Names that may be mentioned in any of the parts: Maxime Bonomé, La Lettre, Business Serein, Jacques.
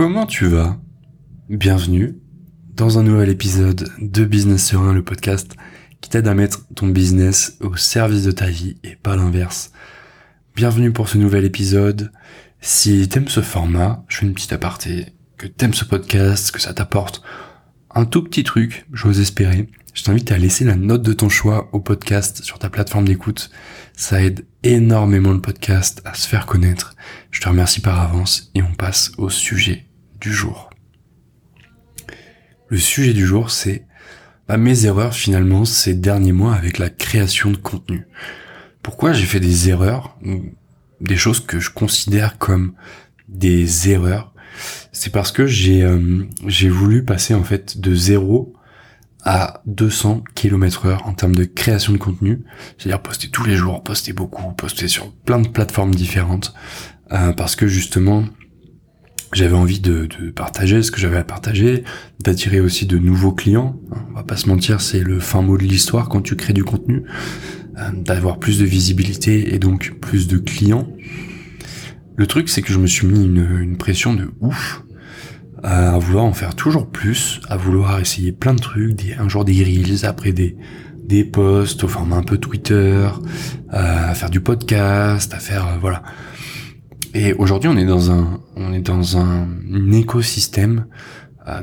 Comment tu vas ? Bienvenue dans un nouvel épisode de Business Serein, le podcast qui t'aide à mettre ton business au service de ta vie et pas l'inverse. Bienvenue pour ce nouvel épisode. Si t'aimes ce format, je fais une petite aparté, que t'aimes ce podcast, que ça t'apporte un tout petit truc, j'ose espérer, je t'invite à laisser la note de ton choix au podcast sur ta plateforme d'écoute. Ça aide énormément le podcast à se faire connaître. Je te remercie par avance et on passe au sujet du jour. Le sujet du jour, c'est mes erreurs finalement ces derniers mois avec la création de contenu. Pourquoi j'ai fait des erreurs, des choses que je considère comme des erreurs, c'est parce que j'ai voulu passer en fait de 0 à 200 km/h en termes de création de contenu, c'est-à-dire poster tous les jours, poster beaucoup, poster sur plein de plateformes différentes, parce que justement j'avais envie de partager ce que j'avais à partager, d'attirer aussi de nouveaux clients, on va pas se mentir, c'est le fin mot de l'histoire quand tu crées du contenu, d'avoir plus de visibilité et donc plus de clients. Le truc c'est que je me suis mis une pression de ouf, à vouloir en faire toujours plus, à vouloir essayer plein de trucs, un jour des reels, après des posts au format un peu Twitter, à faire du podcast, à faire voilà. Et aujourd'hui, on est dans un écosystème,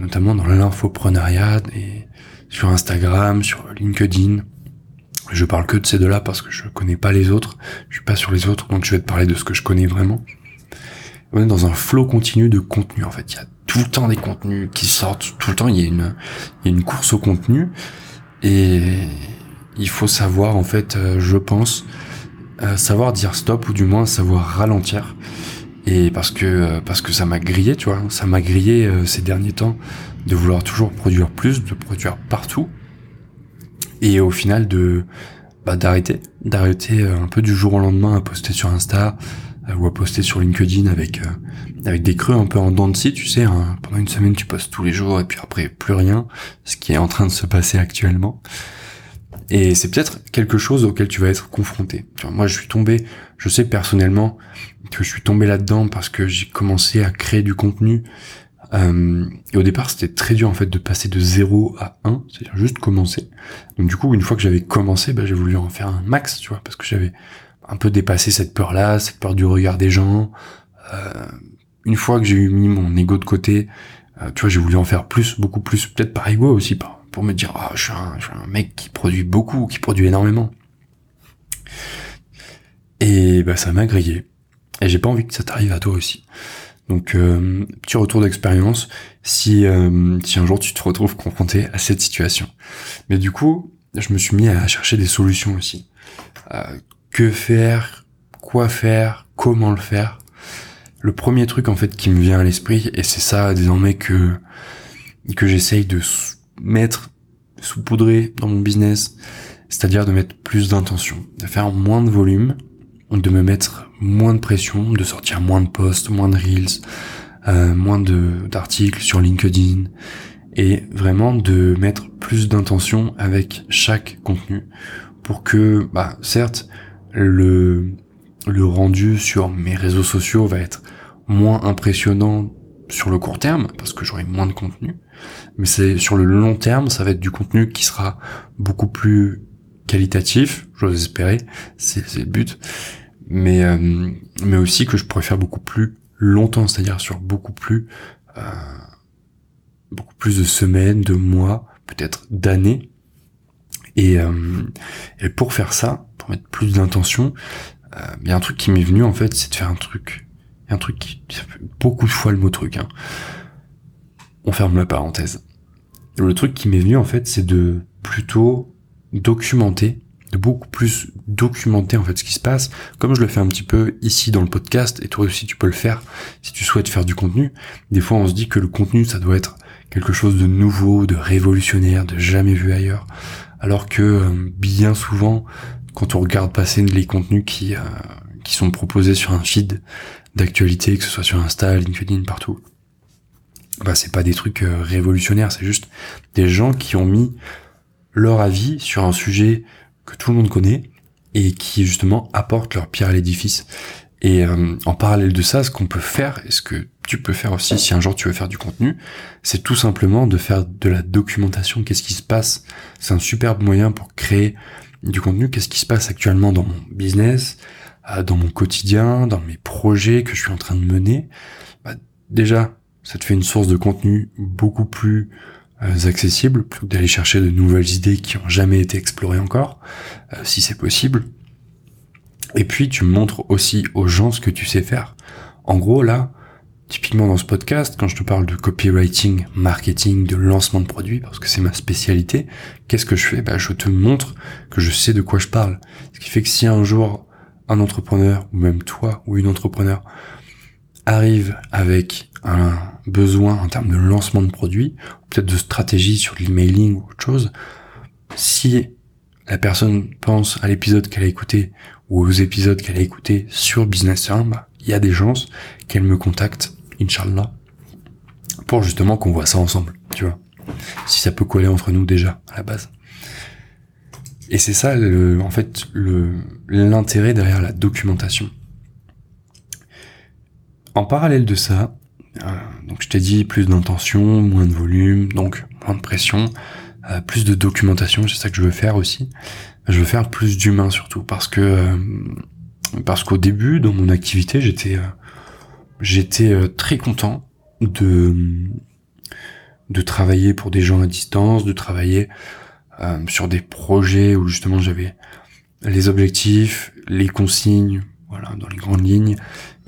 notamment dans l'infoprenariat et sur Instagram, sur LinkedIn. Je parle que de ces deux-là parce que je connais pas les autres, je suis pas sur les autres, donc je vais te parler de ce que je connais vraiment. On est dans un flot continu de contenu, en fait. Il y a tout le temps des contenus qui sortent, tout le temps il y a une course au contenu, et il faut savoir, en fait, je pense, savoir dire stop, ou du moins savoir ralentir. Et parce que ça m'a grillé, tu vois, ça m'a grillé ces derniers temps de vouloir toujours produire plus, de produire partout, et au final d'arrêter un peu du jour au lendemain à poster sur Insta, ou à poster sur LinkedIn avec des creux un peu en dents de scie, tu sais, hein, pendant une semaine tu postes tous les jours et puis après plus rien, ce qui est en train de se passer actuellement. Et c'est peut-être quelque chose auquel tu vas être confronté. Moi je sais personnellement que je suis tombé là-dedans parce que j'ai commencé à créer du contenu, et au départ c'était très dur en fait de passer de 0 à 1, c'est-à-dire juste commencer. Donc du coup, une fois que j'avais commencé, j'ai voulu en faire un max, tu vois, parce que j'avais un peu dépassé cette peur du regard des gens. Une fois que j'ai mis mon ego de côté, tu vois, j'ai voulu en faire plus, beaucoup plus, peut-être par ego aussi, pour me dire, oh, je suis un mec qui produit beaucoup, qui produit énormément. Et ça m'a grillé. Et j'ai pas envie que ça t'arrive à toi aussi. Donc, petit retour d'expérience, si un jour tu te retrouves confronté à cette situation. Mais du coup, je me suis mis à chercher des solutions aussi. Que faire, quoi faire, comment le faire. Le premier truc en fait qui me vient à l'esprit, et c'est ça désormais que j'essaye de saupoudrer dans mon business, c'est-à-dire de mettre plus d'intention, de faire moins de volume, de me mettre moins de pression, de sortir moins de posts, moins de reels, moins d'articles sur LinkedIn, et vraiment de mettre plus d'intention avec chaque contenu pour que, certes, le rendu sur mes réseaux sociaux va être moins impressionnant sur le court terme, parce que j'aurai moins de contenu, mais c'est sur le long terme, ça va être du contenu qui sera beaucoup plus qualitatif, j'ose espérer, c'est le but, mais aussi que je pourrais faire beaucoup plus longtemps, c'est-à-dire sur beaucoup plus de semaines, de mois, peut-être d'années, et pour faire ça, pour mettre plus d'intention, il y a un truc qui m'est venu en fait, c'est de faire un truc qui fait beaucoup de fois le mot truc, hein. On ferme la parenthèse. Le truc qui m'est venu en fait, c'est de plutôt documenter, de beaucoup plus documenter en fait ce qui se passe, comme je le fais un petit peu ici dans le podcast, et toi aussi tu peux le faire si tu souhaites faire du contenu. Des fois on se dit que le contenu ça doit être quelque chose de nouveau, de révolutionnaire, de jamais vu ailleurs, alors que bien souvent quand on regarde passer les contenus qui sont proposés sur un feed d'actualité, que ce soit sur Insta, LinkedIn, partout, c'est pas des trucs révolutionnaires, c'est juste des gens qui ont mis leur avis sur un sujet que tout le monde connaît et qui justement apportent leur pierre à l'édifice. Et en parallèle de ça, ce qu'on peut faire, et ce que tu peux faire aussi si un jour tu veux faire du contenu, c'est tout simplement de faire de la documentation. Qu'est-ce qui se passe? C'est un superbe moyen pour créer du contenu. Qu'est-ce qui se passe actuellement dans mon business, dans mon quotidien, dans mes projets que je suis en train de mener? Bah, déjà, ça te fait une source de contenu beaucoup plus accessible, plutôt que d'aller chercher de nouvelles idées qui n'ont jamais été explorées encore, si c'est possible. Et puis, tu montres aussi aux gens ce que tu sais faire. En gros, là, typiquement dans ce podcast, quand je te parle de copywriting, marketing, de lancement de produits, parce que c'est ma spécialité, qu'est-ce que je fais? Bah, je te montre que je sais de quoi je parle. Ce qui fait que si un jour, un entrepreneur, ou même toi, ou une entrepreneur, arrive avec un besoin en termes de lancement de produits, peut-être de stratégie sur de l'emailing ou autre chose, si la personne pense à l'épisode qu'elle a écouté ou aux épisodes qu'elle a écoutés sur Business Serein, bah, il y a des chances qu'elle me contacte, Inch'Allah, pour justement qu'on voit ça ensemble, tu vois. Si ça peut coller entre nous déjà, à la base. Et c'est ça, l'intérêt derrière la documentation. En parallèle de ça, donc je t'ai dit, plus d'intention, moins de volume, donc moins de pression, plus de documentation, c'est ça que je veux faire aussi. Je veux faire plus d'humain surtout, parce qu'au début, dans mon activité, j'étais très content de travailler pour des gens à distance, de travailler sur des projets où justement j'avais les objectifs, les consignes, voilà, dans les grandes lignes.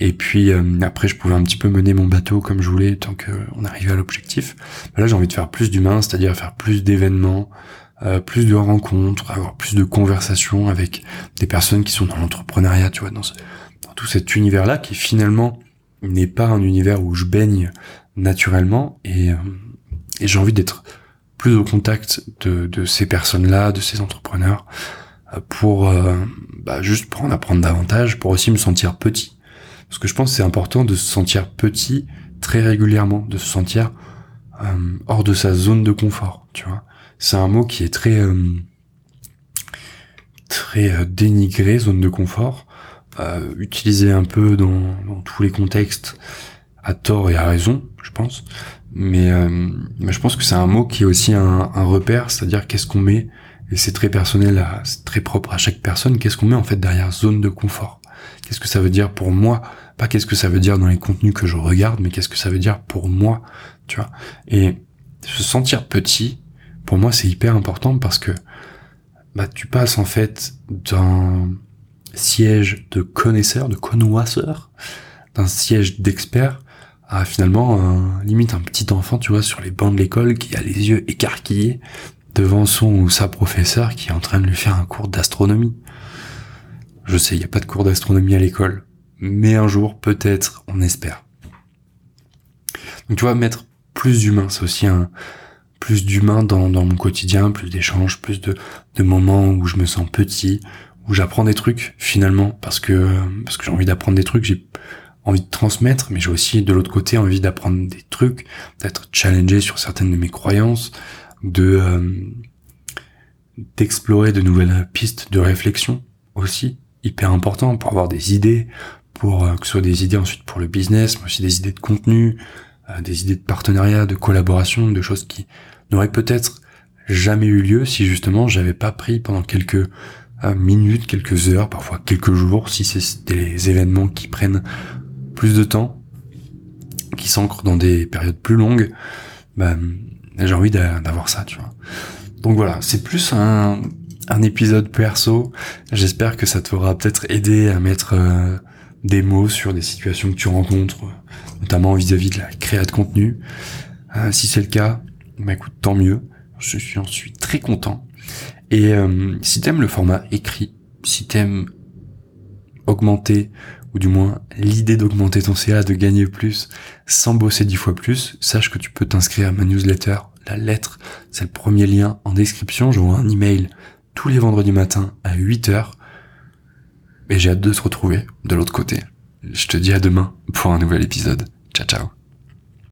Et puis après, je pouvais un petit peu mener mon bateau comme je voulais tant qu'on arrivait à l'objectif. Là, j'ai envie de faire plus d'humains, c'est-à-dire faire plus d'événements, plus de rencontres, avoir plus de conversations avec des personnes qui sont dans l'entrepreneuriat, tu vois, dans tout cet univers-là qui finalement n'est pas un univers où je baigne naturellement. Et j'ai envie d'être plus au contact de ces personnes-là, de ces entrepreneurs, pour juste pour en apprendre davantage, pour aussi me sentir petit. Parce que je pense que c'est important de se sentir petit très régulièrement, de se sentir hors de sa zone de confort, tu vois. C'est un mot qui est très dénigré, zone de confort, utilisé un peu dans tous les contextes, à tort et à raison, je pense. Mais je pense que c'est un mot qui est aussi un repère, c'est-à-dire qu'est-ce qu'on met, et c'est très personnel, c'est très propre à chaque personne, qu'est-ce qu'on met en fait derrière zone de confort? Qu'est-ce que ça veut dire pour moi? Pas qu'est-ce que ça veut dire dans les contenus que je regarde, mais qu'est-ce que ça veut dire pour moi, tu vois. Et se sentir petit, pour moi, c'est hyper important parce que tu passes en fait d'un siège de connaisseur, de connoisseur, d'un siège d'expert à finalement limite un petit enfant, tu vois, sur les bancs de l'école qui a les yeux écarquillés devant son ou sa professeur qui est en train de lui faire un cours d'astronomie. Je sais, il n'y a pas de cours d'astronomie à l'école, mais un jour, peut-être, on espère. Donc tu vois, mettre plus d'humain, c'est aussi plus d'humain dans mon quotidien, plus d'échanges, plus de moments où je me sens petit, où j'apprends des trucs, finalement, parce que j'ai envie d'apprendre des trucs, j'ai envie de transmettre, mais j'ai aussi, de l'autre côté, envie d'apprendre des trucs, d'être challengé sur certaines de mes croyances, d'explorer de nouvelles pistes de réflexion, aussi hyper important pour avoir des idées, pour que ce soit des idées ensuite pour le business, mais aussi des idées de contenu, des idées de partenariat, de collaboration, de choses qui n'auraient peut-être jamais eu lieu si justement j'avais pas pris pendant quelques minutes, quelques heures, parfois quelques jours, si c'est des événements qui prennent plus de temps, qui s'ancrent dans des périodes plus longues, j'ai envie d'avoir ça, tu vois. Donc voilà, c'est plus un épisode perso, j'espère que ça te fera peut-être aider à mettre des mots sur des situations que tu rencontres, notamment vis-à-vis de la créa de contenu. Si c'est le cas, écoute, tant mieux, j'en suis très content. Et si t'aimes le format écrit, si t'aimes augmenter, ou du moins l'idée d'augmenter ton CA, de gagner plus, sans bosser 10 fois plus, sache que tu peux t'inscrire à ma newsletter, La Lettre, c'est le premier lien en description, j'envoie un email tous les vendredis matin à 8h. Et j'ai hâte de te retrouver de l'autre côté. Je te dis à demain pour un nouvel épisode. Ciao, ciao.